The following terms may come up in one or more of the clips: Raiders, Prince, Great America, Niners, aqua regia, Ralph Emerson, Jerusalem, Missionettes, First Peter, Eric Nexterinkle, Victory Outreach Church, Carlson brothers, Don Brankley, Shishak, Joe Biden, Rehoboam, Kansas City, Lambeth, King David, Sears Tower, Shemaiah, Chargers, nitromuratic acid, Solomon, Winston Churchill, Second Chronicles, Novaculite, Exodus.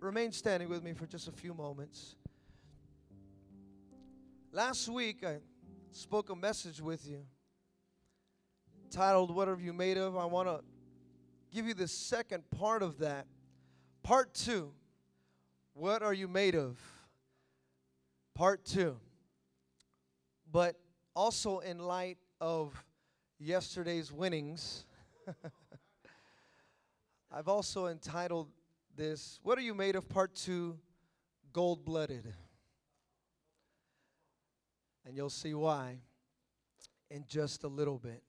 Remain standing with me for just a few moments. Last week, I spoke a message with you titled, What Are You Made Of? I want to give you the second part of that. Part two, What Are You Made Of? Part two. But also in light of yesterday's winnings, I've also entitled this, What Are You Made Of? Part two, Gold-Blooded. And you'll see why in just a little bit.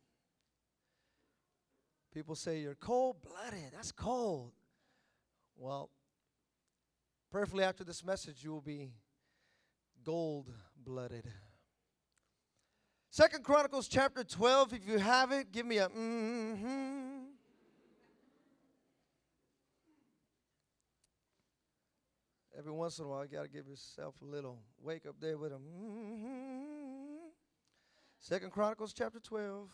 People say, you're cold-blooded. That's cold. Well, prayerfully after this message, you will be gold-blooded. Second Chronicles chapter 12, if you have it, give me a mm-hmm. Every once in a while, you got to give yourself a little wake up there with a mm-hmm. Second Chronicles chapter 12,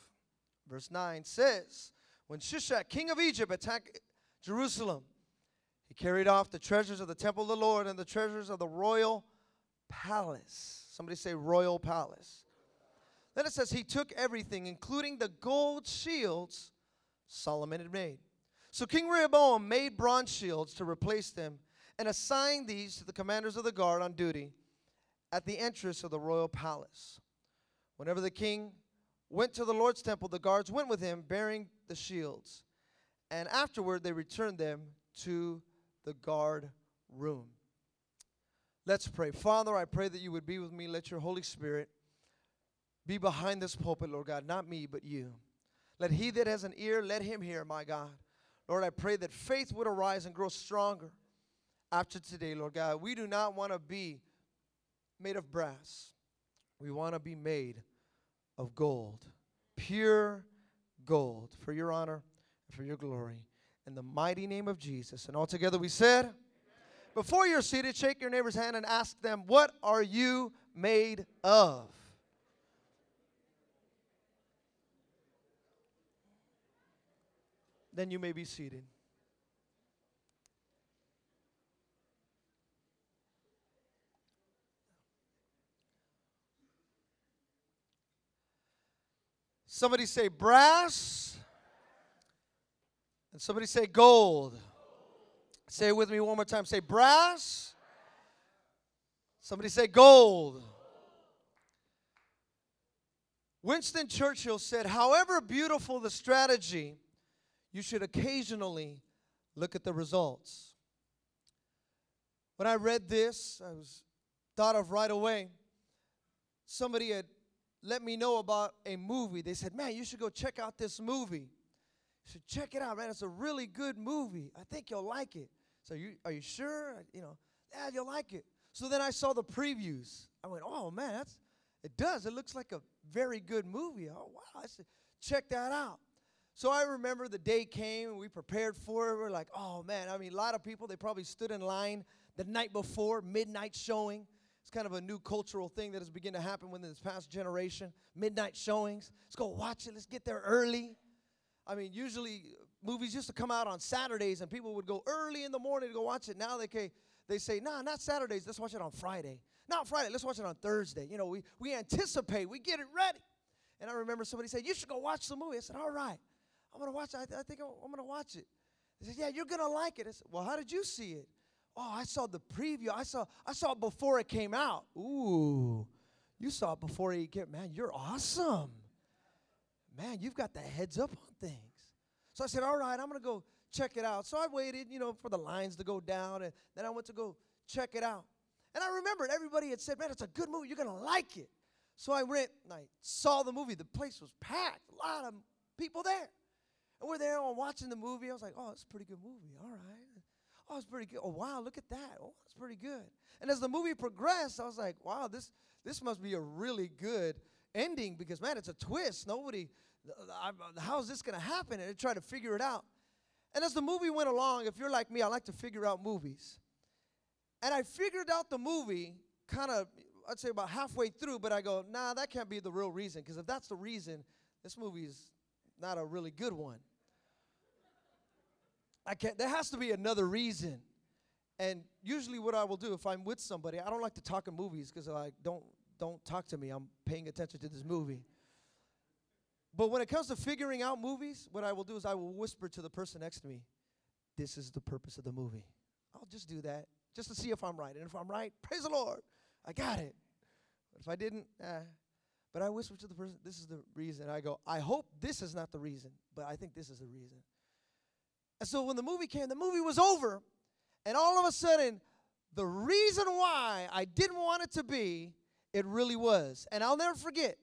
verse 9 says, when Shishak, king of Egypt, attacked Jerusalem, he carried off the treasures of the temple of the Lord and the treasures of the royal palace. Somebody say royal palace. Then it says he took everything, including the gold shields Solomon had made. So King Rehoboam made bronze shields to replace them and assigned these to the commanders of the guard on duty at the entrance of the royal palace. Whenever the king went to the Lord's temple, the guards went with him bearing the shields, and afterward they returned them to the guard room. Let's pray. Father, I pray that you would be with me. Let your Holy Spirit be behind this pulpit, Lord God, not me, but you. Let he that has an ear, let him hear, my God. Lord, I pray that faith would arise and grow stronger after today, Lord God. We do not want to be made of brass. We want to be made of gold, pure gold, for your honor and for your glory. In the mighty name of Jesus. And all together we said, amen. Before you're seated, shake your neighbor's hand and ask them, what are you made of? Then you may be seated. Somebody say brass. And somebody say gold. Gold. Say it with me one more time. Say brass. Somebody say gold. Winston Churchill said, however beautiful the strategy, you should occasionally look at the results. When I read this, I was thought of right away. Somebody had let me know about a movie. They said, man, you should go check out this movie. So check it out, man. It's a really good movie. I think you'll like it. So are you sure? You know, yeah, you'll like it. So then I saw the previews. I went, oh, man, it does. It looks like a very good movie. Oh, wow. I said, check that out. So I remember the day came, and we prepared for it. We're like, oh, man. I mean, a lot of people, they probably stood in line the night before, midnight showing. It's kind of a new cultural thing that has begun to happen within this past generation, midnight showings. Let's go watch it. Let's get there early. I mean, usually movies used to come out on Saturdays, and people would go early in the morning to go watch it. Now they say, nah, not Saturdays. Let's watch it on Friday. Not Friday. Let's watch it on Thursday. You know, we anticipate. We get it ready. And I remember somebody said, you should go watch the movie. I said, all right. I'm going to watch it. I think I'm going to watch it. They said, yeah, you're going to like it. I said, well, how did you see it? Oh, I saw the preview. I saw it before it came out. Ooh, you saw it before it came out. Man, you're awesome. Man, you've got the heads up on things. So I said, all right, I'm going to go check it out. So I waited, you know, for the lines to go down, and then I went to go check it out. And I remembered everybody had said, man, it's a good movie. You're going to like it. So I went and I saw the movie. The place was packed, a lot of people there. And we're there all watching the movie. I was like, oh, it's a pretty good movie. All right. Oh, it's pretty good. Oh, wow, look at that. Oh, it's pretty good. And as the movie progressed, I was like, wow, this must be a really good ending because, man, it's a twist. Nobody, how is this going to happen? And I tried to figure it out. And as the movie went along, if you're like me, I like to figure out movies. And I figured out the movie kind of, I'd say about halfway through, but I go, nah, that can't be the real reason because if that's the reason, this movie is not a really good one. There has to be another reason. And usually what I will do if I'm with somebody, I don't like to talk in movies because I don't talk to me. I'm paying attention to this movie. But when it comes to figuring out movies, what I will do is I will whisper to the person next to me, this is the purpose of the movie. I'll just do that just to see if I'm right. And if I'm right, praise the Lord, I got it. But if I didn't, But I whisper to the person, this is the reason. I go, I hope this is not the reason, but I think this is the reason. And so when the movie came, the movie was over. And all of a sudden, the reason why I didn't want it to be, it really was. And I'll never forget.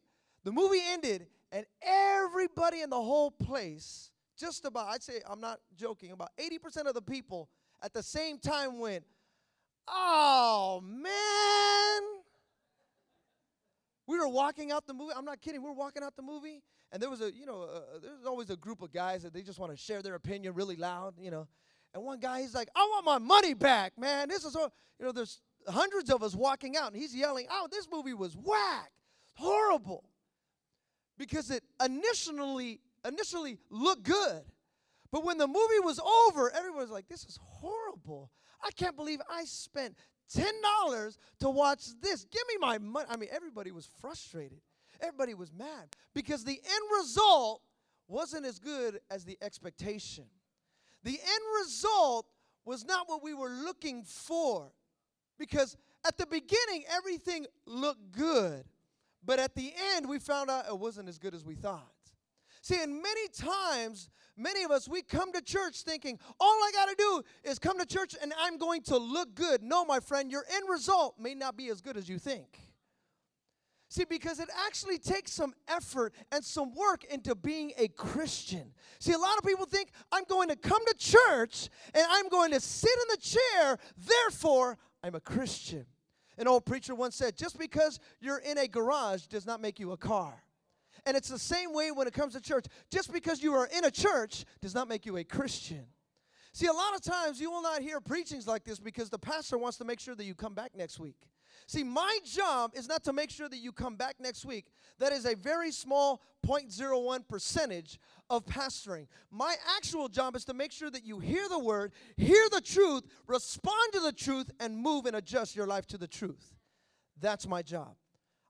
The movie ended, and everybody in the whole place, just about, I'd say, I'm not joking, about 80% of the people at the same time went, oh, man. We were walking out the movie. I'm not kidding. We were walking out the movie, and there was a, there's always a group of guys that they just want to share their opinion really loud, And one guy, he's like, I want my money back, man. This is, there's hundreds of us walking out, and he's yelling, oh, this movie was whack, horrible. Because it initially looked good. But when the movie was over, everyone was like, this is horrible. I can't believe I spent $10 to watch this. Give me my money. I mean, everybody was frustrated. Everybody was mad because the end result wasn't as good as the expectation. The end result was not what we were looking for, because at the beginning, everything looked good, but at the end, we found out it wasn't as good as we thought. See, and many times, many of us, we come to church thinking, all I got to do is come to church and I'm going to look good. No, my friend, your end result may not be as good as you think. See, because it actually takes some effort and some work into being a Christian. See, a lot of people think, I'm going to come to church and I'm going to sit in the chair, therefore, I'm a Christian. An old preacher once said, just because you're in a garage does not make you a car. And it's the same way when it comes to church. Just because you are in a church does not make you a Christian. See, a lot of times you will not hear preachings like this because the pastor wants to make sure that you come back next week. See, my job is not to make sure that you come back next week. That is a very small 0.01% of pastoring. My actual job is to make sure that you hear the word, hear the truth, respond to the truth, and move and adjust your life to the truth. That's my job.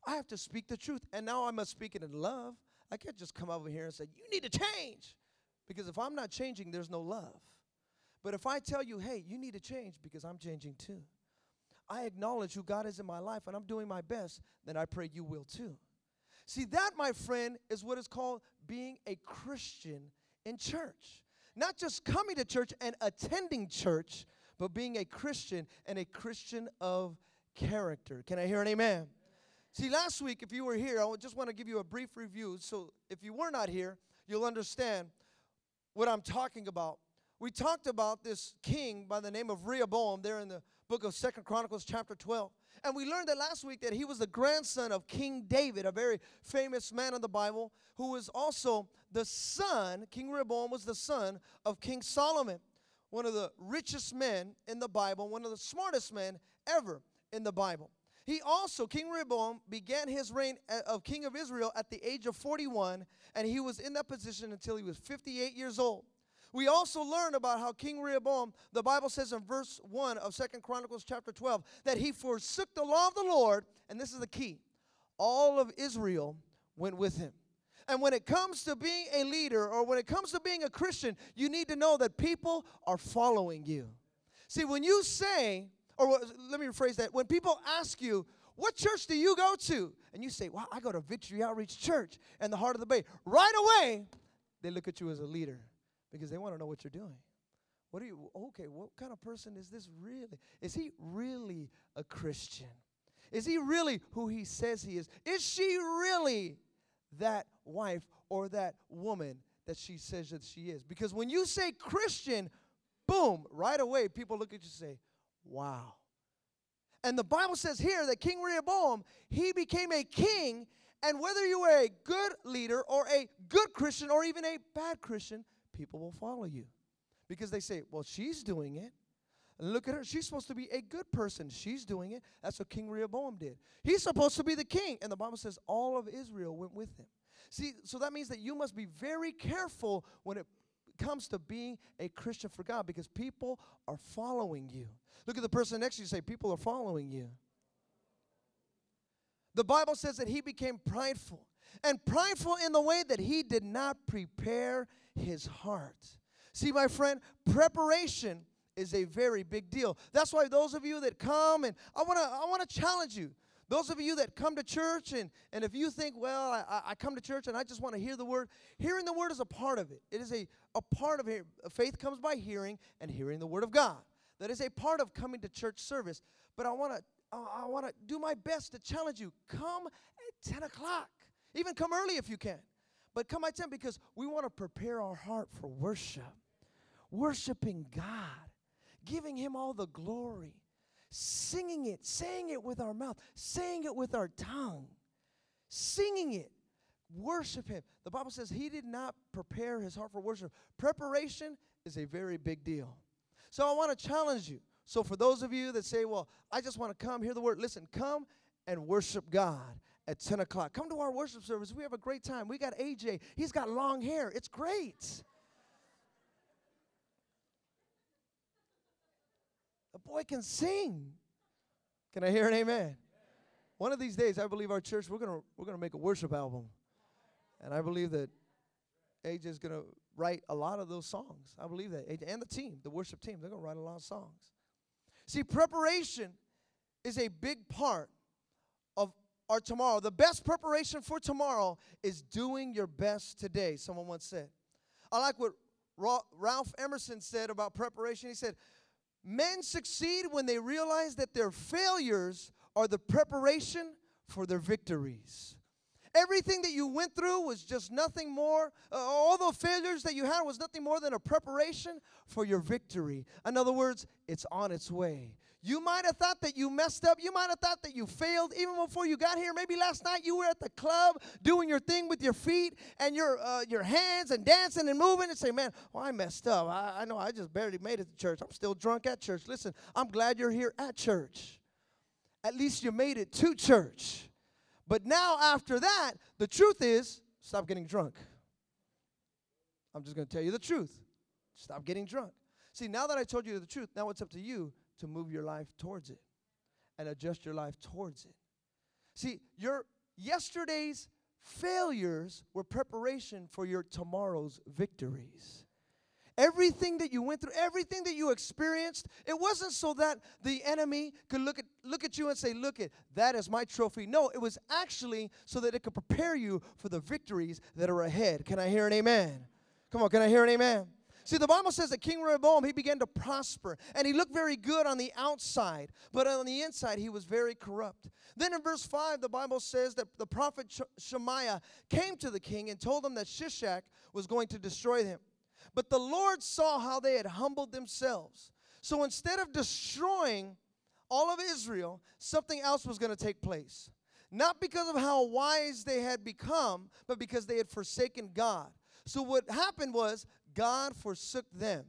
I have to speak the truth, and now I must speak it in love. I can't just come over here and say, you need to change, because if I'm not changing, there's no love. But if I tell you, hey, you need to change because I'm changing too. I acknowledge who God is in my life, and I'm doing my best, then I pray you will too. See, that, my friend, is what is called being a Christian in church. Not just coming to church and attending church, but being a Christian and a Christian of character. Can I hear an amen? See, last week, if you were here, I just want to give you a brief review. So if you were not here, you'll understand what I'm talking about. We talked about this king by the name of Rehoboam there in the book of Second Chronicles chapter 12. And we learned that last week that he was the grandson of King David, a very famous man in the Bible, who was also the son, King Rehoboam was the son of King Solomon, one of the richest men in the Bible, one of the smartest men ever in the Bible. He also, King Rehoboam, began his reign of king of Israel at the age of 41, and he was in that position until he was 58 years old. We also learn about how King Rehoboam, the Bible says in verse 1 of 2 Chronicles chapter 12, that he forsook the law of the Lord, and this is the key, all of Israel went with him. And when it comes to being a leader or when it comes to being a Christian, you need to know that people are following you. See, when you say, or let me rephrase that, when people ask you, what church do you go to? And you say, well, I go to Victory Outreach Church in the heart of the Bay. Right away, they look at you as a leader. Because they want to know what you're doing. What kind of person is this really? Is he really a Christian? Is he really who he says he is? Is she really that wife or that woman that she says that she is? Because when you say Christian, boom, right away, people look at you and say, wow. And the Bible says here that King Rehoboam, he became a king, and whether you were a good leader or a good Christian or even a bad Christian, people will follow you because they say, well, she's doing it. Look at her. She's supposed to be a good person. She's doing it. That's what King Rehoboam did. He's supposed to be the king. And the Bible says all of Israel went with him. See, so that means that you must be very careful when it comes to being a Christian for God, because people are following you. Look at the person next to you and say, people are following you. The Bible says that he became prideful, and prideful in the way that he did not prepare his heart. See, my friend, preparation is a very big deal. That's why those of you that come, and I wanna challenge you. Those of you that come to church, and if you think, well, I come to church and I just want to hear the word, hearing the word is a part of it. It is a part of it. Faith comes by hearing, and hearing the word of God. That is a part of coming to church service. But I want to do my best to challenge you. Come at 10 o'clock. Even come early if you can. But come at 10, because we want to prepare our heart for worship. Worshiping God. Giving Him all the glory. Singing it, saying it with our mouth, saying it with our tongue, singing it. Worship Him. The Bible says He did not prepare His heart for worship. Preparation is a very big deal. So I want to challenge you. So for those of you that say, well, I just want to come, hear the word, listen, come and worship God at 10 o'clock. Come to our worship service. We have a great time. We got AJ. He's got long hair. It's great. The boy can sing. Can I hear an amen? Amen. One of these days, I believe our church, we're gonna make a worship album. And I believe that AJ is going to write a lot of those songs. I believe that. And the team, the worship team, they're going to write a lot of songs. See, preparation is a big part of our tomorrow. The best preparation for tomorrow is doing your best today, someone once said. I like what Ralph Emerson said about preparation. He said, men succeed when they realize that their failures are the preparation for their victories. Everything that you went through was just nothing more. All the failures that you had was nothing more than a preparation for your victory. In other words, it's on its way. You might have thought that you messed up. You might have thought that you failed even before you got here. Maybe last night you were at the club doing your thing with your feet and your hands and dancing and moving and say, man, well, I messed up. I know I just barely made it to church. I'm still drunk at church. Listen, I'm glad you're here at church. At least you made it to church. But now after that, the truth is, stop getting drunk. I'm just going to tell you the truth. Stop getting drunk. See, now that I told you the truth, now it's up to you to move your life towards it and adjust your life towards it. See, your yesterday's failures were preparation for your tomorrow's victories. Everything that you went through, everything that you experienced, it wasn't so that the enemy could look at you and say, look it, that is my trophy. No, it was actually so that it could prepare you for the victories that are ahead. Can I hear an amen? Come on, can I hear an amen? See, the Bible says that King Rehoboam, he began to prosper, and he looked very good on the outside, but on the inside, he was very corrupt. Then in verse 5, the Bible says that the prophet Shemaiah came to the king and told him that Shishak was going to destroy him. But the Lord saw how they had humbled themselves. So instead of destroying all of Israel, something else was going to take place. Not because of how wise they had become, but because they had forsaken God. So what happened was, God forsook them.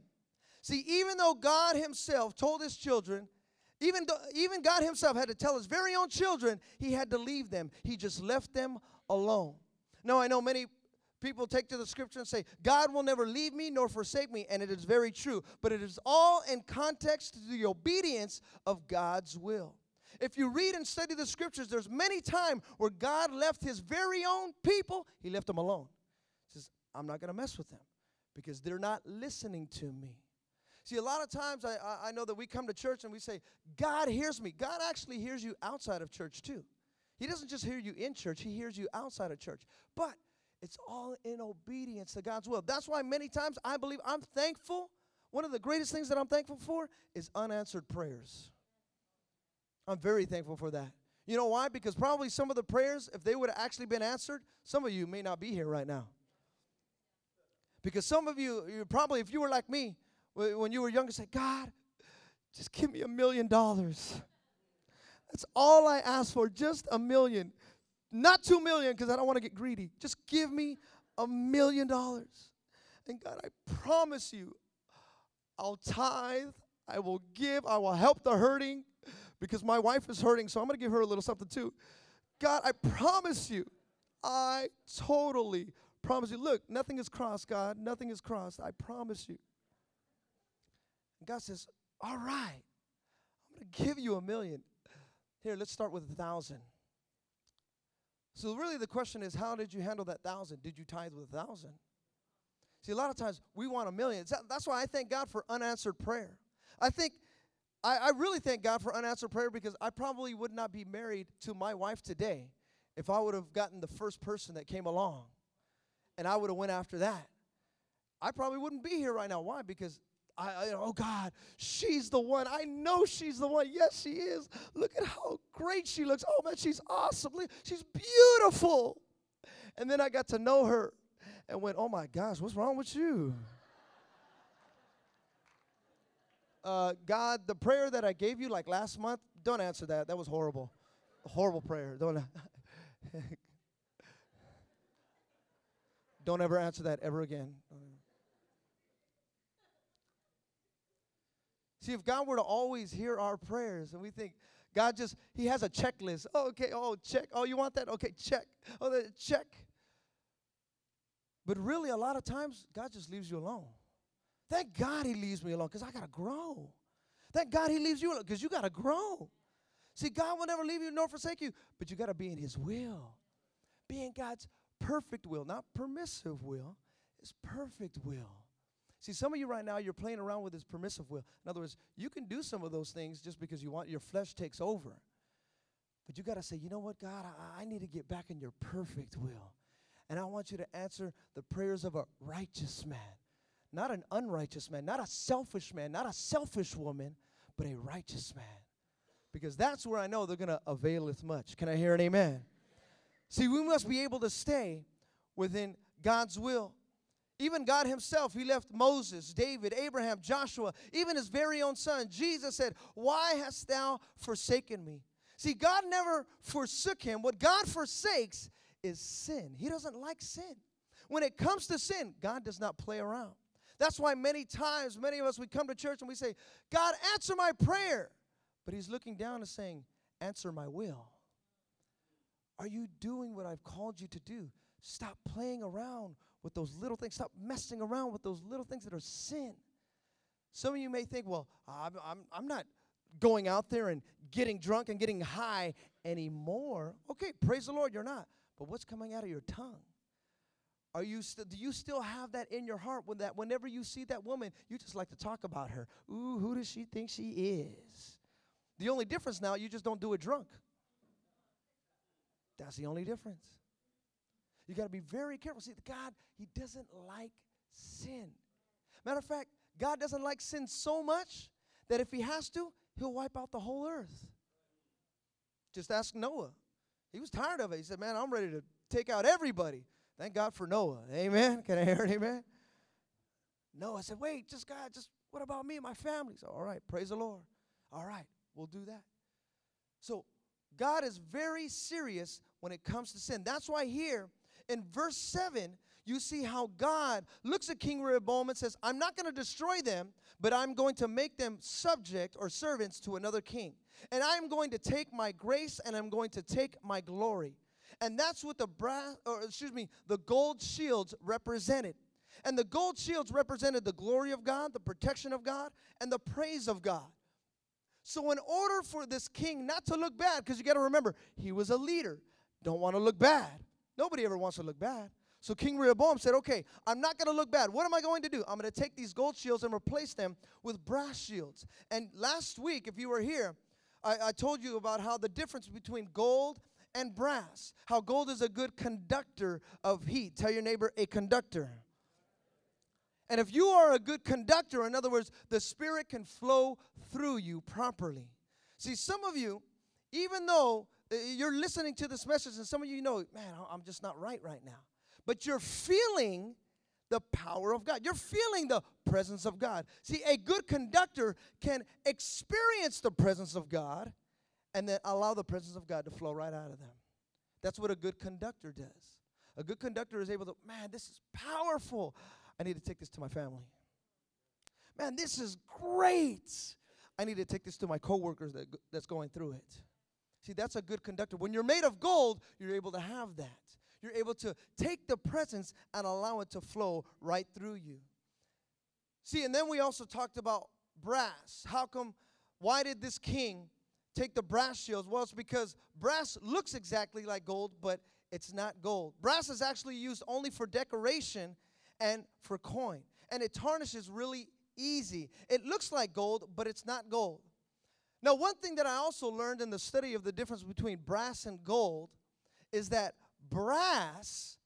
See, even though God himself told his children, even God himself had to tell his very own children, he had to leave them. He just left them alone. Now, I know many people take to the scripture and say, God will never leave me nor forsake me, and it is very true. But it is all in context to the obedience of God's will. If you read and study the scriptures, there's many times where God left his very own people. He left them alone. He says, I'm not going to mess with them, because they're not listening to me. See, a lot of times I know that we come to church and we say, God hears me. God actually hears you outside of church too. He doesn't just hear you in church. He hears you outside of church. But it's all in obedience to God's will. That's why many times I believe I'm thankful. One of the greatest things that I'm thankful for is unanswered prayers. I'm very thankful for that. You know why? Because probably some of the prayers, if they would have actually been answered, some of you may not be here right now. Because some of you probably, if you were like me, when you were younger, said, God, just give me $1 million. That's all I asked for, just $1 million. Not 2 million, because I don't want to get greedy. Just give me $1 million. And God, I promise you, I'll tithe, I will give, I will help the hurting, because my wife is hurting, so I'm going to give her a little something too. God, I promise you, I totally promise you, look, nothing is crossed, God. Nothing is crossed. I promise you. And God says, all right, I'm going to give you 1,000,000. Here, let's start with 1,000. So really the question is, how did you handle that 1,000? Did you tithe with 1,000? See, a lot of times we want 1,000,000. That's why I thank God for unanswered prayer. I really thank God for unanswered prayer, because I probably would not be married to my wife today if I would have gotten the first person that came along and I would have went after that. I probably wouldn't be here right now. Why? Because oh God, she's the one. I know she's the one. Yes, she is. Look at how great she looks. Oh man, she's awesome. She's beautiful. And then I got to know her and went, oh my gosh, what's wrong with you? God, the prayer that I gave you like last month, don't answer that. That was horrible. A horrible prayer. Don't ever answer that ever again. See, if God were to always hear our prayers, and we think God just, he has a checklist. Oh, okay, oh, check. Oh, you want that? Okay, check. Oh, that, check. But really, a lot of times, God just leaves you alone. Thank God he leaves me alone, because I got to grow. Thank God he leaves you alone, because you got to grow. See, God will never leave you nor forsake you, but you got to be in his will. Be in God's perfect will, not permissive will. It's perfect will. See, some of you right now, you're playing around with this permissive will. In other words, you can do some of those things just because you want. Your flesh takes over. But you got to say, you know what, God, I need to get back in your perfect will. And I want you to answer the prayers of a righteous man, not an unrighteous man, not a selfish man, not a selfish woman, but a righteous man. Because that's where I know they're going to availeth much. Can I hear an amen? See, we must be able to stay within God's will. Even God himself, he left Moses, David, Abraham, Joshua, even his very own son. Jesus said, why hast thou forsaken me? See, God never forsook him. What God forsakes is sin. He doesn't like sin. When it comes to sin, God does not play around. That's why many times, many of us, we come to church and we say, God, answer my prayer. But he's looking down and saying, answer my will. Are you doing what I've called you to do? Stop playing around with those little things. Stop messing around with those little things that are sin. Some of you may think, well, I'm not going out there and getting drunk and getting high anymore. Okay, praise the Lord, you're not. But what's coming out of your tongue? Are you do you still have that in your heart when that whenever you see that woman, you just like to talk about her? Ooh, who does she think she is? The only difference now, you just don't do it drunk. That's the only difference. You got to be very careful. See, God, he doesn't like sin. Matter of fact, God doesn't like sin so much that if he has to, he'll wipe out the whole earth. Just ask Noah. He was tired of it. He said, man, I'm ready to take out everybody. Thank God for Noah. Amen. Can I hear an amen? Noah said, wait, just God, just what about me and my family? So, all right, praise the Lord. All right, we'll do that. So God is very serious when it comes to sin. That's why here, in verse 7, you see how God looks at King Rehoboam and says, I'm not going to destroy them, but I'm going to make them subject or servants to another king. And I'm going to take my grace and I'm going to take my glory. And that's what the gold shields represented. And the gold shields represented the glory of God, the protection of God, and the praise of God. So in order for this king not to look bad, because you got to remember, he was a leader. Don't want to look bad. Nobody ever wants to look bad. So King Rehoboam said, okay, I'm not going to look bad. What am I going to do? I'm going to take these gold shields and replace them with brass shields. And last week, if you were here, I told you about how the difference between gold and brass, how gold is a good conductor of heat. Tell your neighbor, a conductor. And if you are a good conductor, in other words, the Spirit can flow through you properly. See, some of you, even though you're listening to this message, and some of you know, man, I'm just not right now. But you're feeling the power of God. You're feeling the presence of God. See, a good conductor can experience the presence of God and then allow the presence of God to flow right out of them. That's what a good conductor does. A good conductor is able to, man, this is powerful. I need to take this to my family. Man, this is great. I need to take this to my coworkers that's going through it. See, that's a good conductor. When you're made of gold, you're able to have that. you're able to take the presence and allow it to flow right through you. See, and then we also talked about brass. How come, why did this king take the brass shields? Well, it's because brass looks exactly like gold, but it's not gold. Brass is actually used only for decoration and for coin, and it tarnishes really easy. It looks like gold, but it's not gold. Now, one thing that I also learned in the study of the difference between brass and gold is that brass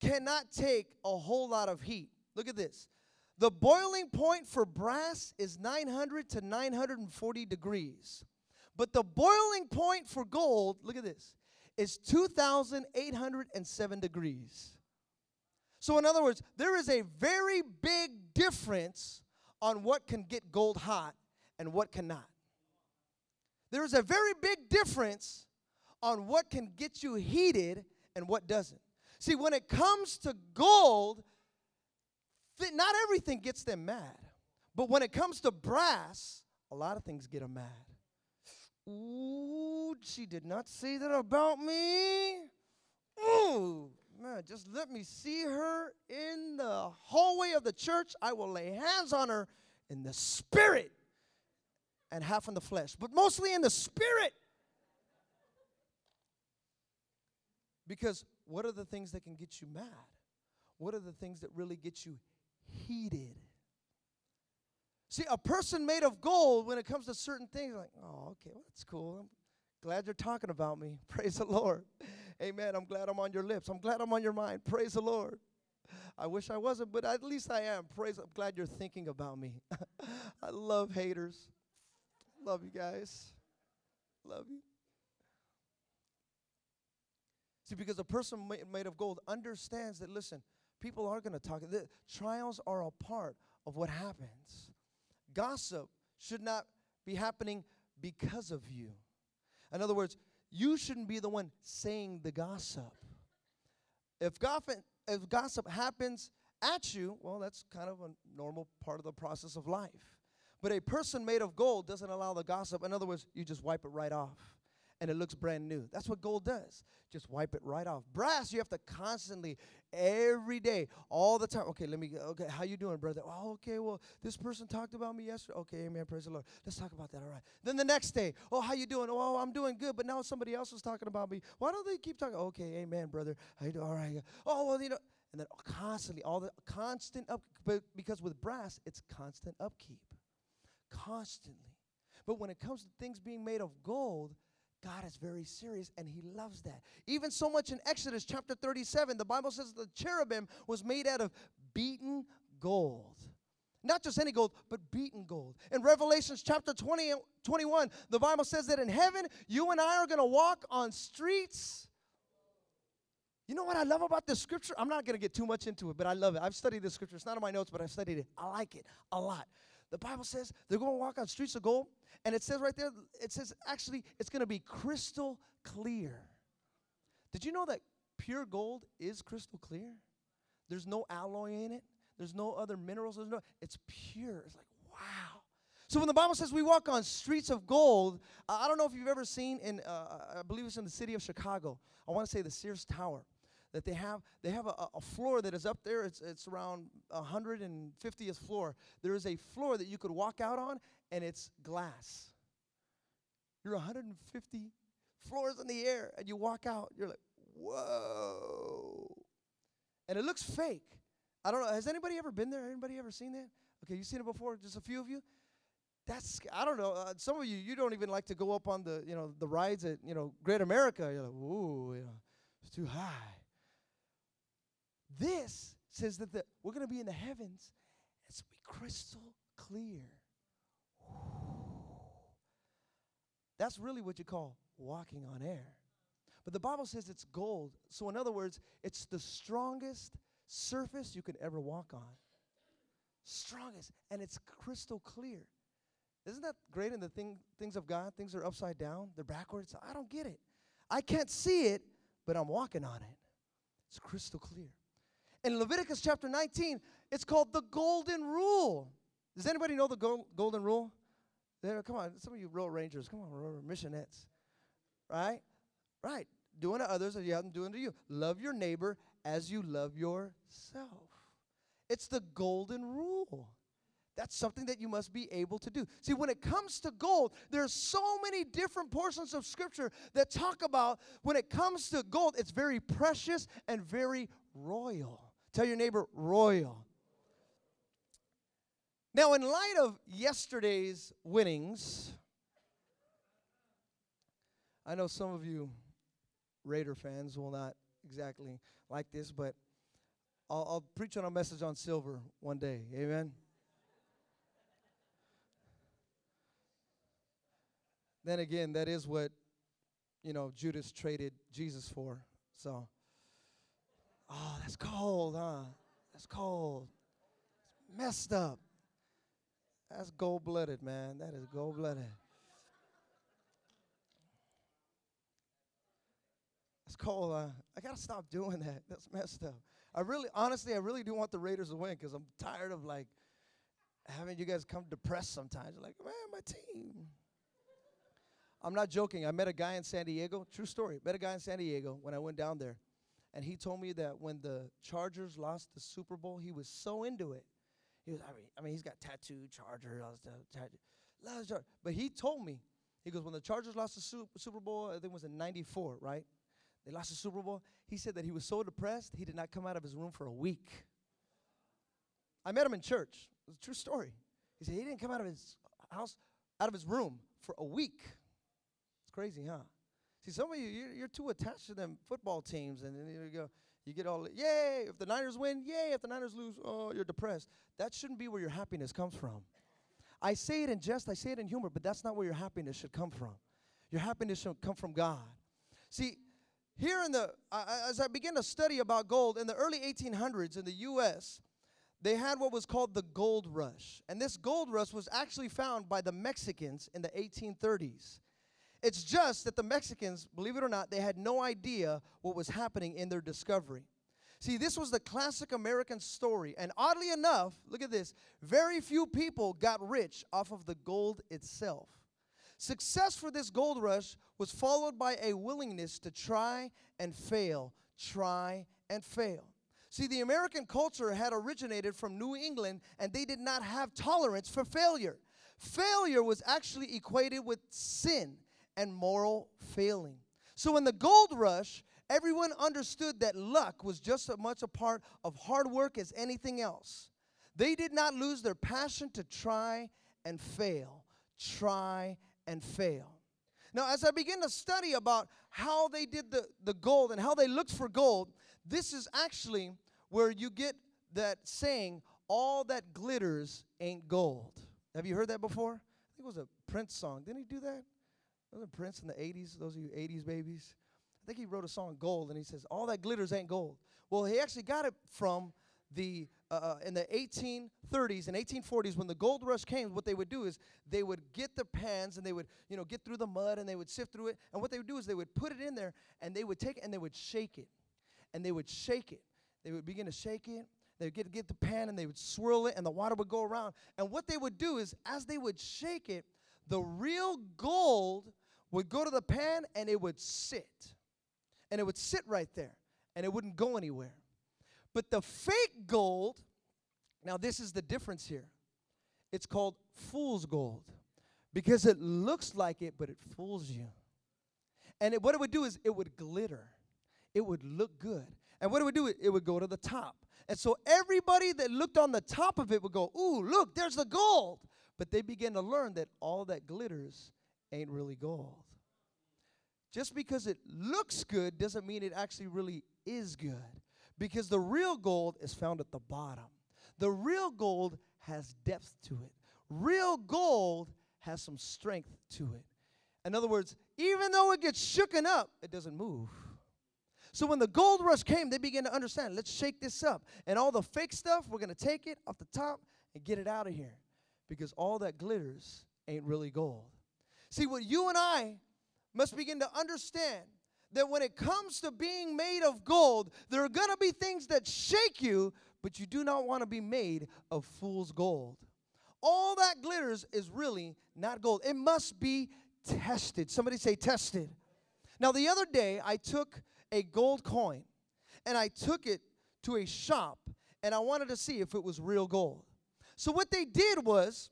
cannot take a whole lot of heat. Look at this. The boiling point for brass is 900 to 940 degrees. But the boiling point for gold, look at this, is 2,807 degrees. So in other words, there is a very big difference on what can get gold hot and what cannot. There is a very big difference on what can get you heated and what doesn't. See, when it comes to gold, not everything gets them mad. But when it comes to brass, a lot of things get them mad. Ooh, she did not say that about me. Ooh, man, just let me see her in the hallway of the church. I will lay hands on her in the spirit and half in the flesh, but mostly in the spirit. Because what are the things that can get you mad? What are the things that really get you heated? See, a person made of gold, when it comes to certain things, like, oh, okay, well, that's cool. I'm glad you're talking about me. Praise the Lord. Amen. I'm glad I'm on your lips. I'm glad I'm on your mind. Praise the Lord. I wish I wasn't, but at least I am. Praise. I'm glad you're thinking about me. I love haters. Love you guys. Love you. See, because a person made of gold understands that, listen, people are going to talk. The trials are a part of what happens. Gossip should not be happening because of you. In other words, you shouldn't be the one saying the gossip. If gossip happens at you, well, that's kind of a normal part of the process of life. But a person made of gold doesn't allow the gossip. In other words, you just wipe it right off, and it looks brand new. That's what gold does. Just wipe it right off. Brass, you have to constantly, every day, all the time. Okay, okay, how you doing, brother? Oh, okay, well, this person talked about me yesterday. Okay, amen, praise the Lord. Let's talk about that, all right. Then the next day, oh, how you doing? Oh, I'm doing good, but now somebody else was talking about me. Why don't they keep talking? Okay, amen, brother. How you doing? All right. Oh, well, you know. And then constantly, all the constant upkeep, because with brass, it's constant upkeep. Constantly. But when it comes to things being made of gold, God is very serious, and he loves that. Even so much in Exodus chapter 37, the Bible says the cherubim was made out of beaten gold. Not just any gold, but beaten gold. In Revelation chapter 20 and 21, the Bible says that in heaven, you and I are going to walk on streets. You know what I love about this scripture? I'm not going to get too much into it, but I love it. I've studied this scripture. It's not in my notes, but I've studied it. I like it a lot. The Bible says they're going to walk on streets of gold, and it says right there, it says actually it's going to be crystal clear. Did you know that pure gold is crystal clear? There's no alloy in it. There's no other minerals. It's pure. It's like, wow. So when the Bible says we walk on streets of gold, I don't know if you've ever seen in, I believe it's in the city of Chicago. I want to say the Sears Tower. That they have a floor that is up there. It's around 150th floor. There is a floor that you could walk out on, and it's glass. You're 150 floors in the air, and you walk out. You're like, whoa. And it looks fake. I don't know. Has anybody ever been there? Anybody ever seen that? Okay, you've seen it before, just a few of you? That's, I don't know. Some of you, you don't even like to go up on the, you know, the rides at, you know, Great America. You're like, ooh, you know, it's too high. This says that we're going to be in the heavens. It's going to be crystal clear. That's really what you call walking on air. But the Bible says it's gold. So in other words, it's the strongest surface you could ever walk on. Strongest. And it's crystal clear. Isn't that great in the things of God? Things are upside down. They're backwards. I don't get it. I can't see it, but I'm walking on it. It's crystal clear. In Leviticus chapter 19, it's called the golden rule. Does anybody know the golden rule? There, come on, some of you road rangers, come on, missionettes, right? Right. doing to others as you have them doing to you. Love your neighbor as you love yourself. It's the golden rule. That's something that you must be able to do. See, when it comes to gold, there are so many different portions of Scripture that talk about when it comes to gold, it's very precious and very royal. Tell your neighbor, royal. Now, in light of yesterday's winnings, I know some of you Raider fans will not exactly like this, but I'll preach on a message on silver one day. Amen? Then again, that is what, you know, Judas traded Jesus for. So, oh, that's cold, huh? That's cold. It's messed up. That's gold-blooded, man. That is gold-blooded. That's cold, huh? I got to stop doing that. That's messed up. I really do want the Raiders to win because I'm tired of, like, having you guys come depressed sometimes. You're like, man, my team. I'm not joking. I met a guy in San Diego. True story. Met a guy in San Diego when I went down there. And he told me that when the Chargers lost the Super Bowl, he was so into it. He was, I mean, he's got tattooed Chargers, all stuff. Loves Chargers. But he told me, he goes, when the Chargers lost the Super Bowl, I think it was in '94, right? They lost the Super Bowl. He said that he was so depressed, he did not come out of his room for a week. I met him in church. It was a true story. He said he didn't come out of his house, out of his room for a week. Crazy, huh? See, some of you, you're too attached to them football teams, and then you go, you get all, yay, if the Niners win, yay, if the Niners lose, oh, you're depressed. That shouldn't be where your happiness comes from. I say it in jest, I say it in humor, but that's not where your happiness should come from. Your happiness should come from God. See, here in the, as I began to study about gold, in the early 1800s in the U.S., they had what was called the gold rush. And this gold rush was actually found by the Mexicans in the 1830s. It's just that the Mexicans, believe it or not, they had no idea what was happening in their discovery. See, this was the classic American story. And oddly enough, look at this, very few people got rich off of the gold itself. Success for this gold rush was followed by a willingness to try and fail, try and fail. See, the American culture had originated from New England, and they did not have tolerance for failure. Failure was actually equated with sin and moral failing. So in the gold rush, everyone understood that luck was just as much a part of hard work as anything else. They did not lose their passion to try and fail, try and fail. Now, as I begin to study about how they did the gold and how they looked for gold, this is actually where you get that saying, all that glitters ain't gold. Have you heard that before? I think it was a Prince song. Didn't he do that? Wasn't Prince in the 80s, those of you 80s babies? I think he wrote a song, Gold, and he says, all that glitters ain't gold. Well, he actually got it from the, in the 1830s and 1840s, when the gold rush came, what they would do is they would get the pans and they would, you know, get through the mud and they would sift through it. And what they would do is they would put it in there and they would take it and they would shake it. And they would shake it. They would begin to shake it. They would get the pan and they would swirl it and the water would go around. And what they would do is as they would shake it, the real gold would go to the pan, and it would sit. And it would sit right there, and it wouldn't go anywhere. But the fake gold, now this is the difference here. It's called fool's gold because it looks like it, but it fools you. And what it would do is it would glitter. It would look good. And what it would do is it would go to the top. And so everybody that looked on the top of it would go, ooh, look, there's the gold. But they began to learn that all that glitters ain't really gold. Just because it looks good doesn't mean it actually really is good. Because the real gold is found at the bottom. The real gold has depth to it. Real gold has some strength to it. In other words, even though it gets shooken up, it doesn't move. So when the gold rush came, they began to understand, let's shake this up. And all the fake stuff, we're going to take it off the top and get it out of here. Because all that glitters ain't really gold. See, what you and I must begin to understand that when it comes to being made of gold, there are going to be things that shake you, but you do not want to be made of fool's gold. All that glitters is really not gold. It must be tested. Somebody say tested. Now, the other day, I took a gold coin, and I took it to a shop, and I wanted to see if it was real gold. So what they did was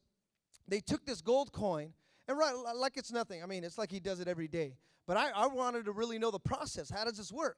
they took this gold coin, and right, like it's nothing. I mean, it's like he does it every day. But I wanted to really know the process. How does this work?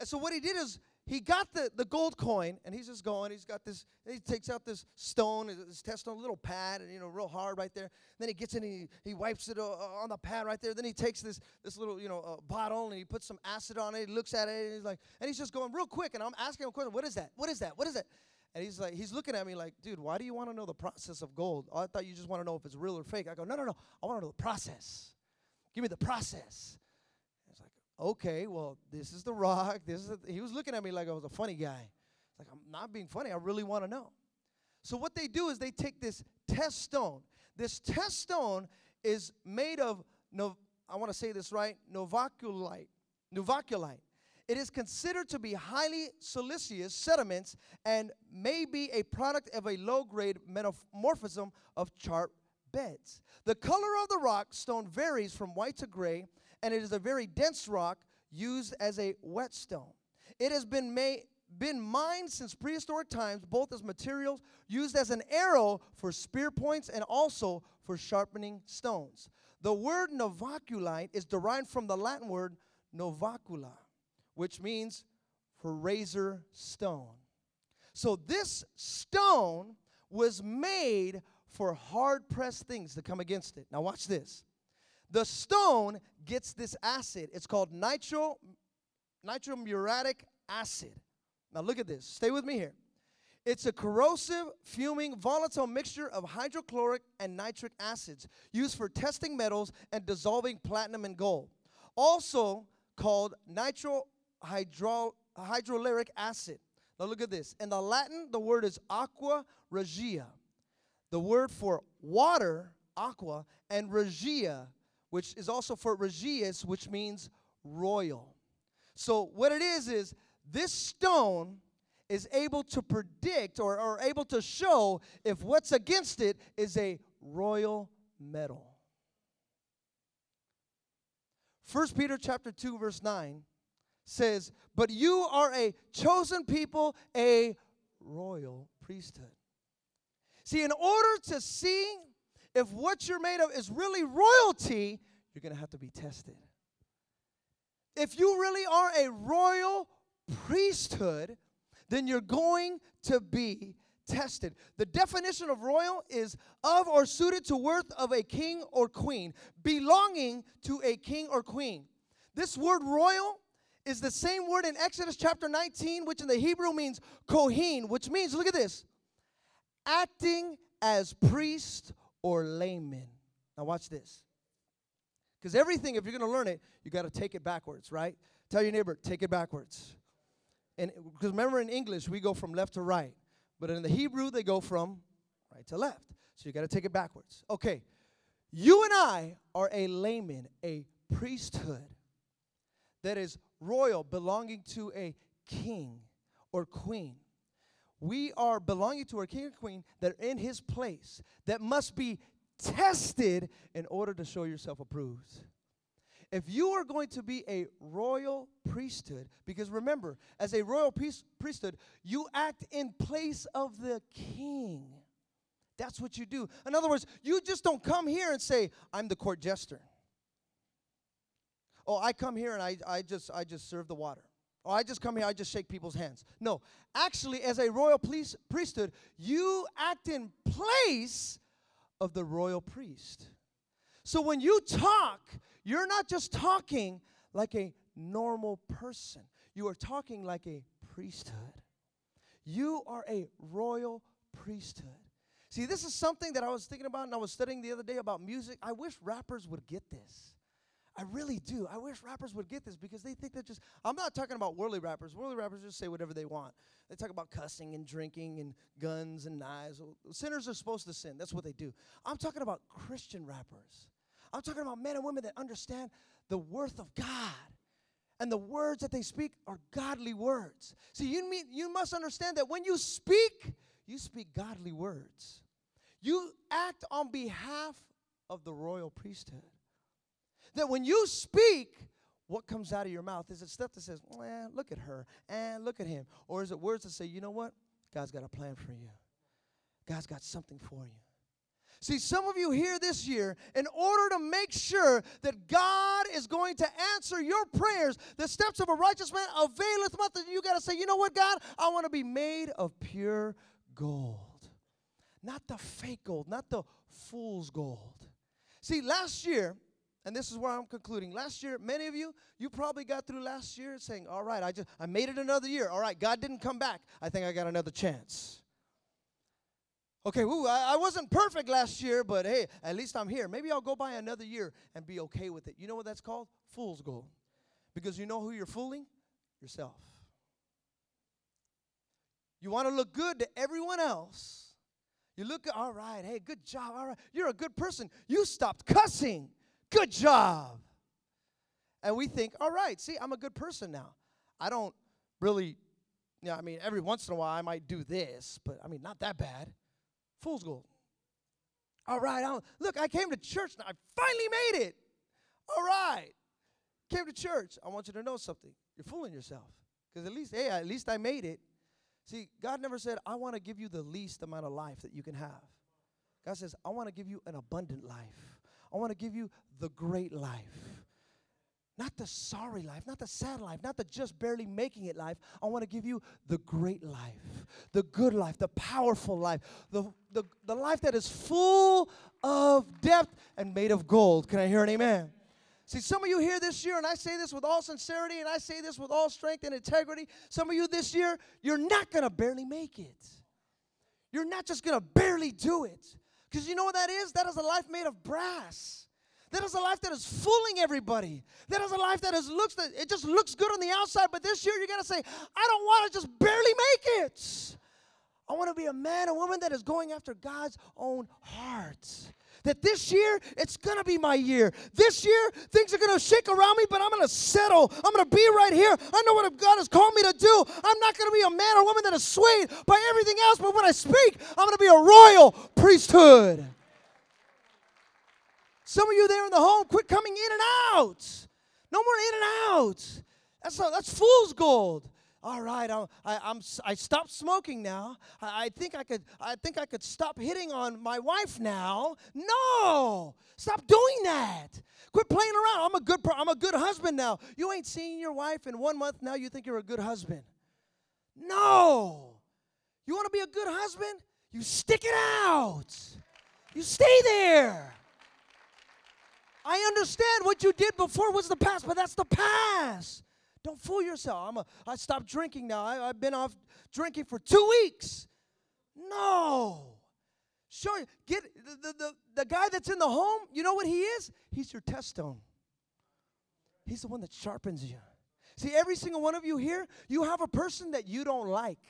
And so what he did is he got the gold coin, and he's just going. He's got this. He takes out this stone, his test on a little pad, and, you know, real hard right there. Then he gets in, he wipes it on the pad right there. Then he takes this little, you know, bottle, and he puts some acid on it. He looks at it, and he's like, and he's just going real quick. And I'm asking him a question. What is that? What is that? What is that? And he's like, he's looking at me like, dude, why do you want to know the process of gold? Oh, I thought you just want to know if it's real or fake. I go, no. I want to know the process. Give me the process. I was like, okay, well, this is the rock. He was looking at me like I was a funny guy. It's like, I'm not being funny. I really want to know. So what they do is they take this test stone. This test stone is made of, I want to say this right, Novaculite. It is considered to be highly siliceous sediments and may be a product of a low-grade metamorphism of chart beds. The color of the rock stone varies from white to gray, and it is a very dense rock used as a whetstone. It has been mined since prehistoric times, both as materials used as an arrow for spear points and also for sharpening stones. The word novaculite is derived from the Latin word novacula, which means for razor stone. So this stone was made for hard-pressed things to come against it. Now watch this. The stone gets this acid. It's called nitromuratic acid. Now look at this. Stay with me here. It's a corrosive, fuming, volatile mixture of hydrochloric and nitric acids used for testing metals and dissolving platinum and gold. Also called nitromuratic acid. Now look at this. In the Latin, the word is aqua regia. The word for water, aqua, and regia, which is also for regius, which means royal. So what it is this stone is able to predict or able to show if what's against it is a royal metal. First Peter chapter 2, verse 9 says, but you are a chosen people, a royal priesthood. See, in order to see if what you're made of is really royalty, you're going to have to be tested. If you really are a royal priesthood, then you're going to be tested. The definition of royal is of or suited to worth of a king or queen, belonging to a king or queen. This word royal is the same word in Exodus chapter 19, which in the Hebrew means kohen, which means, look at this, acting as priest or layman. Now watch this. Because everything, if you're going to learn it, you got to take it backwards, right? Tell your neighbor, take it backwards. And because remember, in English, we go from left to right. But in the Hebrew, they go from right to left. So you got to take it backwards. Okay, you and I are a layman, a priesthood that is royal, belonging to a king or queen. We are belonging to our king or queen that are in his place, that must be tested in order to show yourself approved. If you are going to be a royal priesthood, because remember, as a royal priesthood, you act in place of the king. That's what you do. In other words, you just don't come here and say, I'm the court jester. Oh, I come here and I just serve the water. Or I just come here, I just shake people's hands. No, actually, as a royal priesthood, you act in place of the royal priest. So when you talk, you're not just talking like a normal person. You are talking like a priesthood. You are a royal priesthood. See, this is something that I was thinking about and I was studying the other day about music. I wish rappers would get this. I really do. I wish rappers would get this because they think that just, I'm not talking about worldly rappers. Worldly rappers just say whatever they want. They talk about cussing and drinking and guns and knives. Sinners are supposed to sin. That's what they do. I'm talking about Christian rappers. I'm talking about men and women that understand the worth of God. And the words that they speak are godly words. See, you must understand that when you speak godly words. You act on behalf of the royal priesthood. That when you speak, what comes out of your mouth? Is it stuff that says, look at her, look at him? Or is it words that say, you know what? God's got a plan for you. God's got something for you. See, some of you here this year, in order to make sure that God is going to answer your prayers, the steps of a righteous man availeth much, and you got to say, you know what, God? I want to be made of pure gold. Not the fake gold, not the fool's gold. See, last year, and this is where I'm concluding. Last year, many of you, you probably got through last year saying, all right, I made it another year. All right, God didn't come back. I think I got another chance. Okay, I wasn't perfect last year, but hey, at least I'm here. Maybe I'll go by another year and be okay with it. You know what that's called? Fool's gold. Because you know who you're fooling? Yourself. You want to look good to everyone else. You look, all right, hey, good job, all right. You're a good person. You stopped cussing. Good job. And we think, all right, see, I'm a good person now. I don't really, every once in a while I might do this, but, not that bad. Fool's gold. All right, I came to church now. I finally made it. All right. Came to church. I want you to know something. You're fooling yourself. Because at least I made it. See, God never said, I want to give you the least amount of life that you can have. God says, I want to give you an abundant life. I want to give you the great life. Not the sorry life, not the sad life, not the just barely making it life. I want to give you the great life, the good life, the powerful life, the life that is full of depth and made of gold. Can I hear an amen? See, some of you here this year, and I say this with all sincerity, and I say this with all strength and integrity, some of you this year, you're not going to barely make it. You're not just going to barely do it. Because you know what that is? That is a life made of brass. That is a life that is fooling everybody. That is a life that it just looks good on the outside, but this year you got to say, I don't want to just barely make it. I want to be a man and woman that is going after God's own heart. That this year, it's going to be my year. This year, things are going to shake around me, but I'm going to settle. I'm going to be right here. I know what God has called me to do. I'm not going to be a man or woman that is swayed by everything else, but when I speak, I'm going to be a royal priesthood. Some of you there in the home, quit coming in and out. No more in and out. That's fool's gold. All right, I stopped smoking now. I think I could stop hitting on my wife now. No, stop doing that. Quit playing around. I'm a good husband now. You ain't seen your wife in 1 month now. You think you're a good husband? No, you want to be a good husband? You stick it out. You stay there. I understand what you did before was the past, but that's the past. Don't fool yourself. I stopped drinking now. I've been off drinking for 2 weeks. No. Sure, get the guy that's in the home, you know what he is? He's your test stone. He's the one that sharpens you. See, every single one of you here, you have a person that you don't like.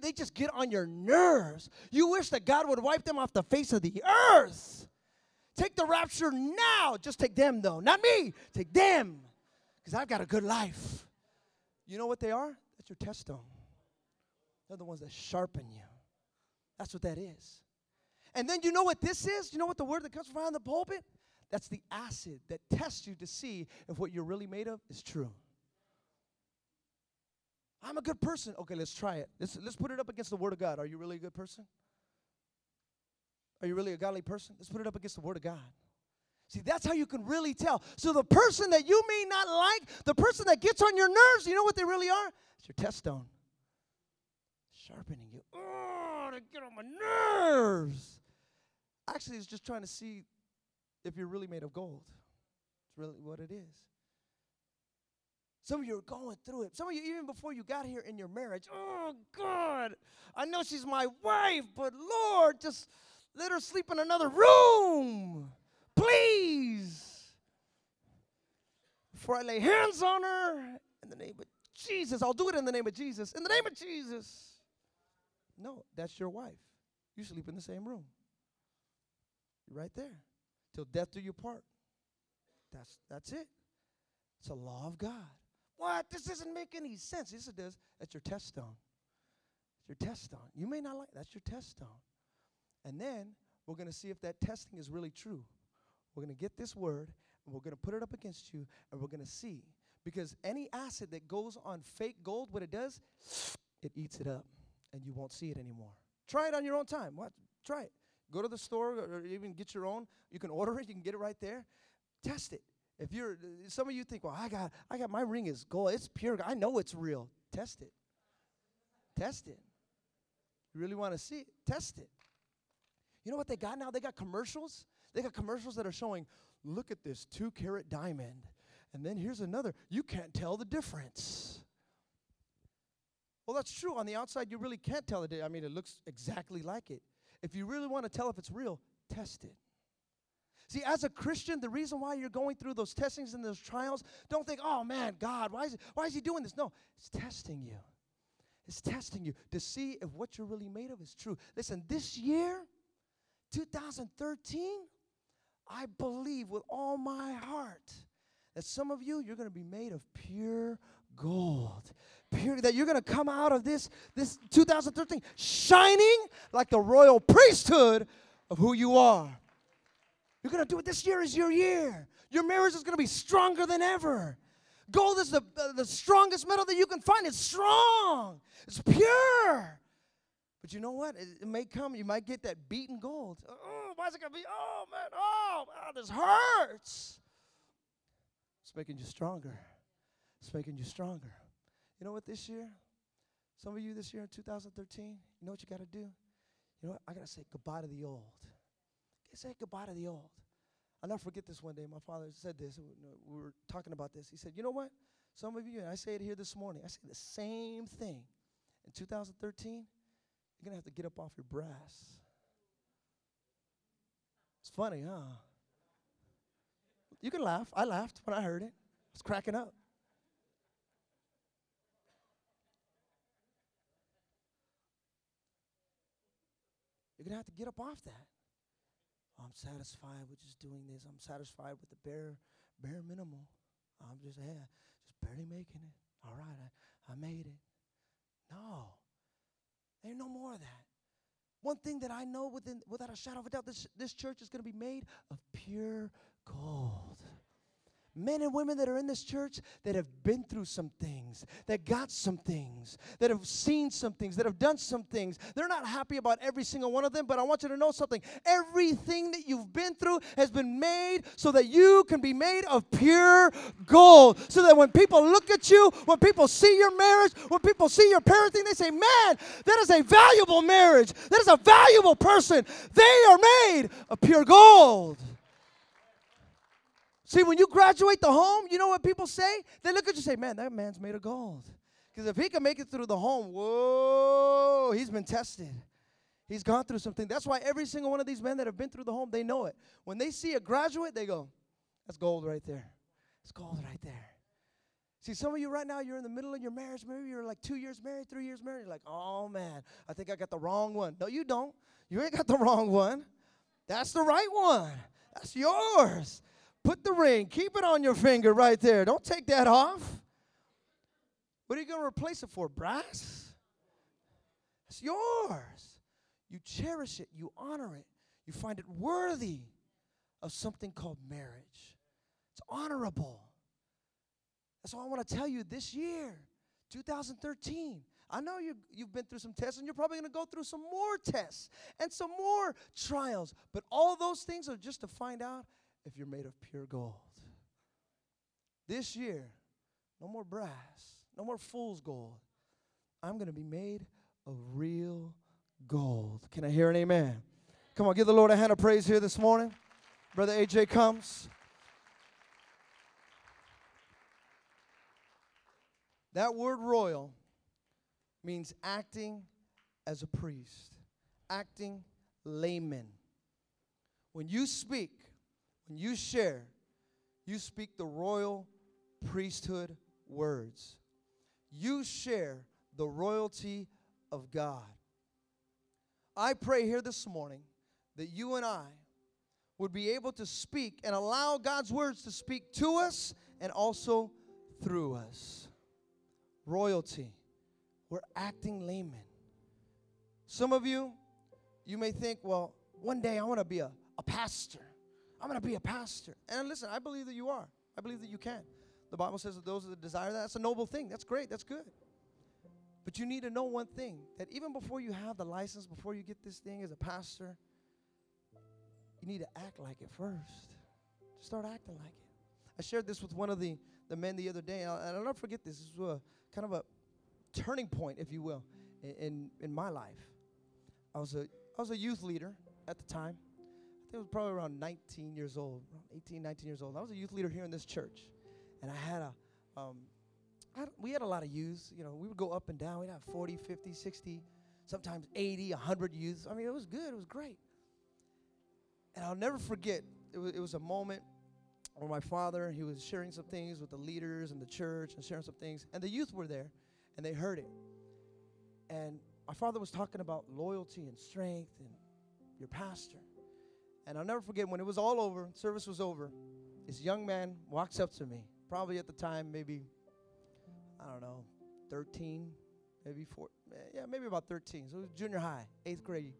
They just get on your nerves. You wish that God would wipe them off the face of the earth. Take the rapture now. Just take them, though. Not me. Take them. Because I've got a good life. You know what they are? That's your test stone. They're the ones that sharpen you. That's what that is. And then you know what this is? You know what the word that comes from behind the pulpit? That's the acid that tests you to see if what you're really made of is true. I'm a good person. Okay, let's try it. Let's put it up against the word of God. Are you really a good person? Are you really a godly person? Let's put it up against the word of God. See, that's how you can really tell. So the person that you may not like, the person that gets on your nerves, you know what they really are? It's your test stone. Sharpening you. Oh, they get on my nerves. Actually, it's just trying to see if you're really made of gold. It's really what it is. Some of you are going through it. Some of you, even before you got here in your marriage, oh, God, I know she's my wife, but, Lord, just let her sleep in another room. Please, before I lay hands on her, in the name of Jesus, I'll do it in the name of Jesus. In the name of Jesus. No, that's your wife. You sleep in the same room. You're right there. Till death do you part. That's it. It's a law of God. What? This doesn't make any sense. Yes, it does. That's your test stone. Your test stone. You may not like it. That's your test stone. And then we're going to see if that testing is really true. We're going to get this word, and we're going to put it up against you, and we're going to see. Because any acid that goes on fake gold, what it does, it eats it up, and you won't see it anymore. Try it on your own time. What? Try it. Go to the store or even get your own. You can order it. You can get it right there. Test it. If you're, some of you think, well, I got my ring is gold. It's pure. I know it's real. Test it. Test it. You really want to see it? Test it. You know what they got now? They got commercials. They got commercials that are showing, look at this 2-carat diamond. And then here's another. You can't tell the difference. Well, that's true. On the outside, you really can't tell it. I mean, it looks exactly like it. If you really want to tell if it's real, test it. See, as a Christian, the reason why you're going through those testings and those trials, don't think, oh, man, God, why is he doing this? No, it's testing you. It's testing you to see if what you're really made of is true. Listen, this year, 2013, I believe with all my heart that some of you, you're going to be made of pure gold. Pure, that you're going to come out of this 2013 shining like the royal priesthood of who you are. You're going to do it. This year is your year. Your marriage is going to be stronger than ever. Gold is the strongest metal that you can find. It's strong. It's pure. But you know what? It may come. You might get that beaten gold. Oh, why is it going to be? Oh, man. Oh, this hurts. It's making you stronger. It's making you stronger. You know what this year? Some of you this year in 2013, you know what you got to do? You know what? I got to say goodbye to the old. Say goodbye to the old. I'll never forget this one day. My father said this. We were talking about this. He said, you know what? Some of you, and I say it here this morning, I say the same thing. In 2013, you're going to have to get up off your brass. It's funny, huh? You can laugh. I laughed when I heard it. I was cracking up. You're going to have to get up off that. I'm satisfied with just doing this. I'm satisfied with the bare minimal. I'm just barely making it. All right, I made it. No, there's no more of that. One thing that I know without a shadow of a doubt, this church is going to be made of pure gold. Men and women that are in this church that have been through some things, that got some things, that have seen some things, that have done some things. They're not happy about every single one of them, but I want you to know something. Everything that you've been through has been made so that you can be made of pure gold. So that when people look at you, when people see your marriage, when people see your parenting, they say, man, that is a valuable marriage. That is a valuable person. They are made of pure gold. See, when you graduate the home, you know what people say? They look at you and say, man, that man's made of gold. Because if he can make it through the home, whoa, he's been tested. He's gone through something. That's why every single one of these men that have been through the home, they know it. When they see a graduate, they go, that's gold right there. It's gold right there. See, some of you right now, you're in the middle of your marriage. Maybe you're like 2 years married, 3 years married. You're like, oh, man, I think I got the wrong one. No, you don't. You ain't got the wrong one. That's the right one. That's yours. Put the ring. Keep it on your finger right there. Don't take that off. What are you going to replace it for? Brass? It's yours. You cherish it. You honor it. You find it worthy of something called marriage. It's honorable. That's all I want to tell you this year, 2013. I know you've been through some tests, and you're probably going to go through some more tests and some more trials. But all those things are just to find out if you're made of pure gold. This year, no more brass, no more fool's gold. I'm going to be made of real gold. Can I hear an amen? Come on, give the Lord a hand of praise here this morning. Brother AJ comes. That word royal means acting as a priest, acting layman. When you speak, when you share, you speak the royal priesthood words. You share the royalty of God. I pray here this morning that you and I would be able to speak and allow God's words to speak to us and also through us. Royalty. We're acting laymen. Some of you, you may think, well, one day I want to be a pastor. I'm going to be a pastor. And listen, I believe that you are. I believe that you can. The Bible says that those that desire that, that's a noble thing. That's great. That's good. But you need to know one thing, that even before you have the license, before you get this thing as a pastor, you need to act like it first. Just start acting like it. I shared this with one of the men the other day, and I'll never forget this. This was a, kind of a turning point, if you will, in my life. I was a youth leader at the time. I think it was probably around 19 years old, around 18, 19 years old. I was a youth leader here in this church, and I had a we had a lot of youths. You know, we would go up and down. We'd have 40, 50, 60, sometimes 80, 100 youths. I mean, it was good. It was great. And I'll never forget, it was a moment where my father, he was sharing some things with the leaders and the church and sharing some things. And the youth were there, and they heard it. And my father was talking about loyalty and strength and your pastor. And I'll never forget, when it was all over, service was over, this young man walks up to me, probably at the time maybe, I don't know, 13, maybe 4, yeah, maybe about 13. So it was junior high, 8th grade.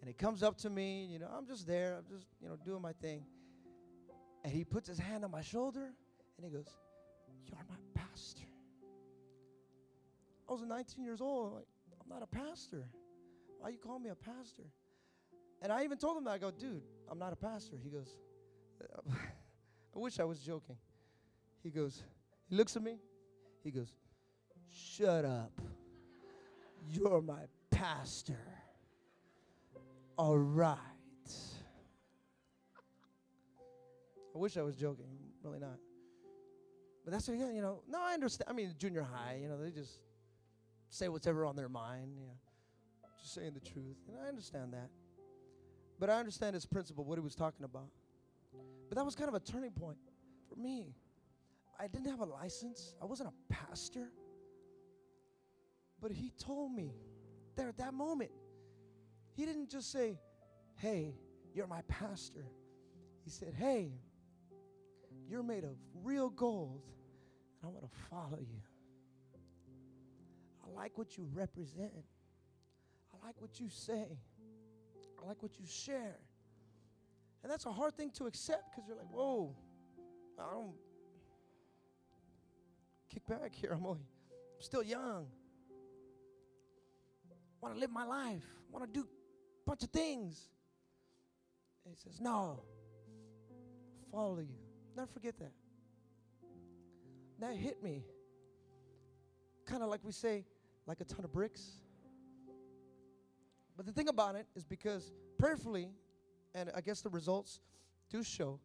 And he comes up to me, you know, I'm just there. I'm just, you know, doing my thing. And he puts his hand on my shoulder, and he goes, "You're my pastor." I was 19 years old. I'm like, "I'm not a pastor. Why you call me a pastor?" And I even told him that. I go, "Dude, I'm not a pastor." He goes, I wish I was joking. He goes, he looks at me. He goes, "Shut up. You're my pastor. All right." I wish I was joking. I'm really not. But that's what, you know. No, I understand. I mean, junior high, you know, they just say whatever on their mind. You know, just saying the truth. And I understand that. But I understand his principle, what he was talking about. But that was kind of a turning point for me. I didn't have a license. I wasn't a pastor. But he told me there at that moment. He didn't just say, "Hey, you're my pastor." He said, "Hey, you're made of real gold, and I want to follow you. I like what you represent. I like what you say. I like what you share." And that's a hard thing to accept, because you're like, "Whoa, I don't kick back here. I'm still young. I want to live my life. I want to do a bunch of things." And he says, "No, follow you." Never forget that. That hit me. Kind of like we say, like a ton of bricks. But the thing about it is, because prayerfully, and I guess the results do show,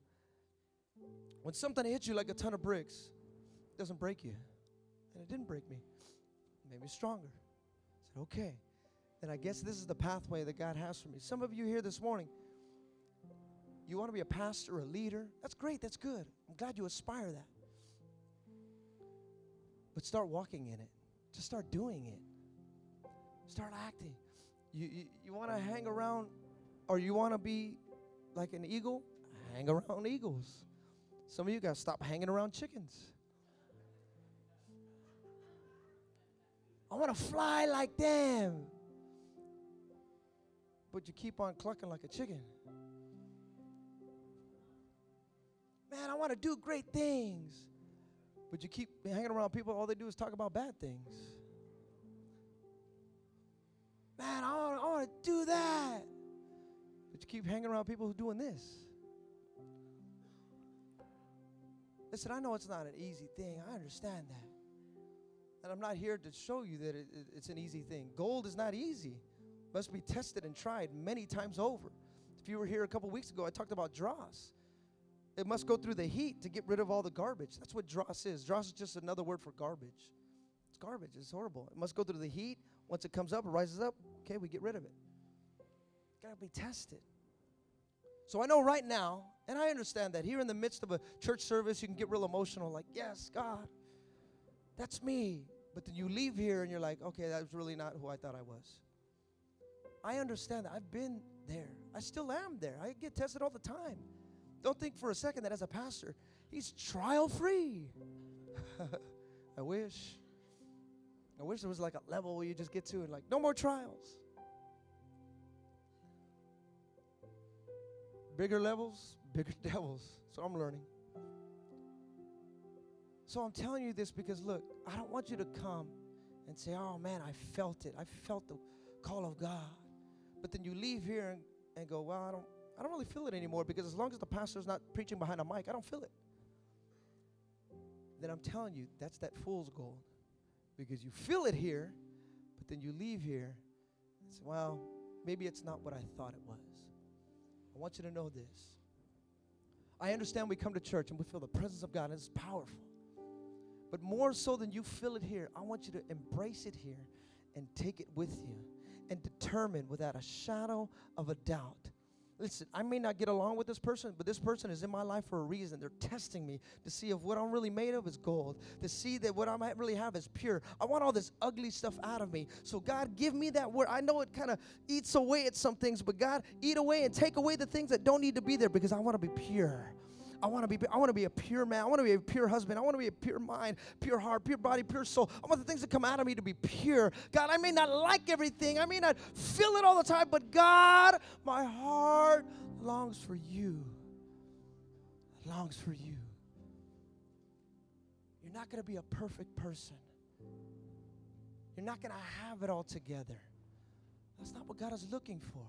when something hits you like a ton of bricks, it doesn't break you. And it didn't break me. It made me stronger. I said, okay. And I guess this is the pathway that God has for me. Some of you here this morning, you want to be a pastor, a leader. That's great. That's good. I'm glad you aspire that. But start walking in it. Just start doing it. Start acting. You want to hang around, or you want to be like an eagle? Hang around eagles. Some of you got to stop hanging around chickens. I want to fly like them. But you keep on clucking like a chicken. Man, I want to do great things. But you keep hanging around people, all they do is talk about bad things. Man, I want to do that. But you keep hanging around people who are doing this. Listen, I know it's not an easy thing. I understand that. And I'm not here to show you that it's an easy thing. Gold is not easy. Must be tested and tried many times over. If you were here a couple weeks ago, I talked about dross. It must go through the heat to get rid of all the garbage. That's what dross is. Dross is just another word for garbage. It's garbage. It's horrible. It must go through the heat. Once it comes up, it rises up. Okay, we get rid of it. It's got to be tested. So I know right now, and I understand that here in the midst of a church service, you can get real emotional, like, yes, God, that's me. But then you leave here and you're like, okay, that's really not who I thought I was. I understand that. I've been there. I still am there. I get tested all the time. Don't think for a second that as a pastor, he's trial-free. I wish. I wish there was like a level where you just get to and like, no more trials. Bigger levels, bigger devils. So I'm learning. So I'm telling you this because, look, I don't want you to come and say, oh, man, I felt it. I felt the call of God. But then you leave here and go, well, I don't really feel it anymore, because as long as the pastor's not preaching behind a mic, I don't feel it. Then I'm telling you, that's that fool's gold, because you feel it here, but then you leave here and say, well, maybe it's not what I thought it was. I want you to know this. I understand we come to church and we feel the presence of God, and it's powerful. But more so than you feel it here, I want you to embrace it here and take it with you and determine without a shadow of a doubt. Listen, I may not get along with this person, but this person is in my life for a reason. They're testing me to see if what I'm really made of is gold, to see that what I might really have is pure. I want all this ugly stuff out of me. So God, give me that word. I know it kind of eats away at some things, but God, eat away and take away the things that don't need to be there, because I want to be pure. I want to be a pure man. I want to be a pure husband. I want to be a pure mind, pure heart, pure body, pure soul. I want the things that come out of me to be pure. God, I may not like everything. I may not feel it all the time, but God, my heart longs for you. It longs for you. You're not going to be a perfect person. You're not going to have it all together. That's not what God is looking for.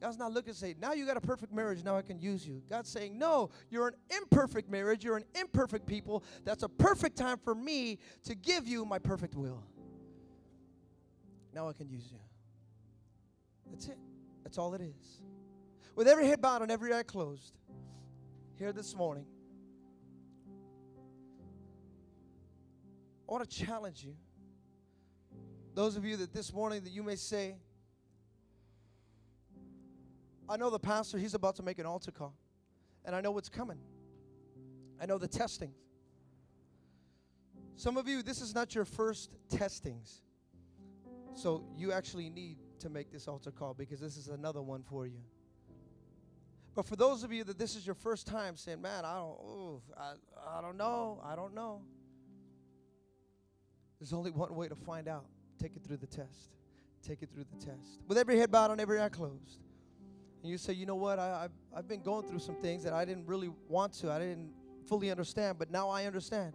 God's not looking to say, now you got a perfect marriage, now I can use you. God's saying, no, you're an imperfect marriage, you're an imperfect people. That's a perfect time for me to give you my perfect will. Now I can use you. That's it. That's all it is. With every head bowed and every eye closed, here this morning, I want to challenge you. Those of you that this morning that you may say, I know the pastor, he's about to make an altar call. And I know what's coming. I know the testings. Some of you, this is not your first testings. So you actually need to make this altar call, because this is another one for you. But for those of you that this is your first time saying, man, I don't know. There's only one way to find out. Take it through the test. Take it through the test. With every head bowed and every eye closed. And you say, you know what, I've been going through some things that I didn't really want to. I didn't fully understand, but now I understand.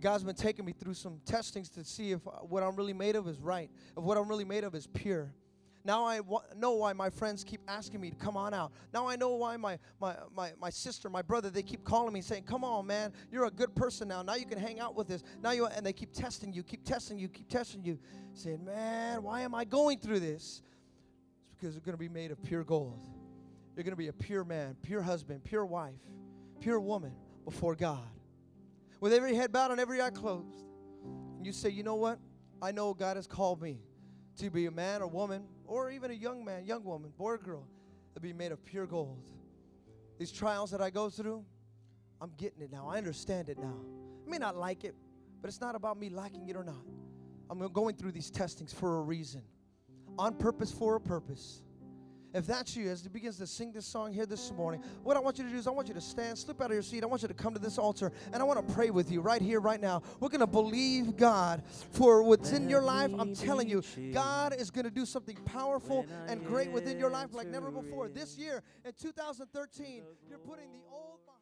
God's been taking me through some testings to see if what I'm really made of is right, if what I'm really made of is pure. Now I know why my friends keep asking me to come on out. Now I know why my sister, my brother, they keep calling me saying, come on, man, you're a good person now. Now you can hang out with us. And they keep testing you, saying, man, why am I going through this? Because you're going to be made of pure gold. You're going to be a pure man, pure husband, pure wife, pure woman before God. With every head bowed and every eye closed, and you say, you know what? I know God has called me to be a man or woman, or even a young man, young woman, boy or girl, to be made of pure gold. These trials that I go through, I'm getting it now. I understand it now. I may not like it, but it's not about me liking it or not. I'm going through these testings for a reason. On purpose, for a purpose. If that's you, as he begins to sing this song here this morning, what I want you to do is I want you to stand, slip out of your seat. I want you to come to this altar, and I want to pray with you right here, right now. We're going to believe God for what's in your life. I'm telling you, God is going to do something powerful and great within your life like never before. This year, in 2013, you're putting the old behind.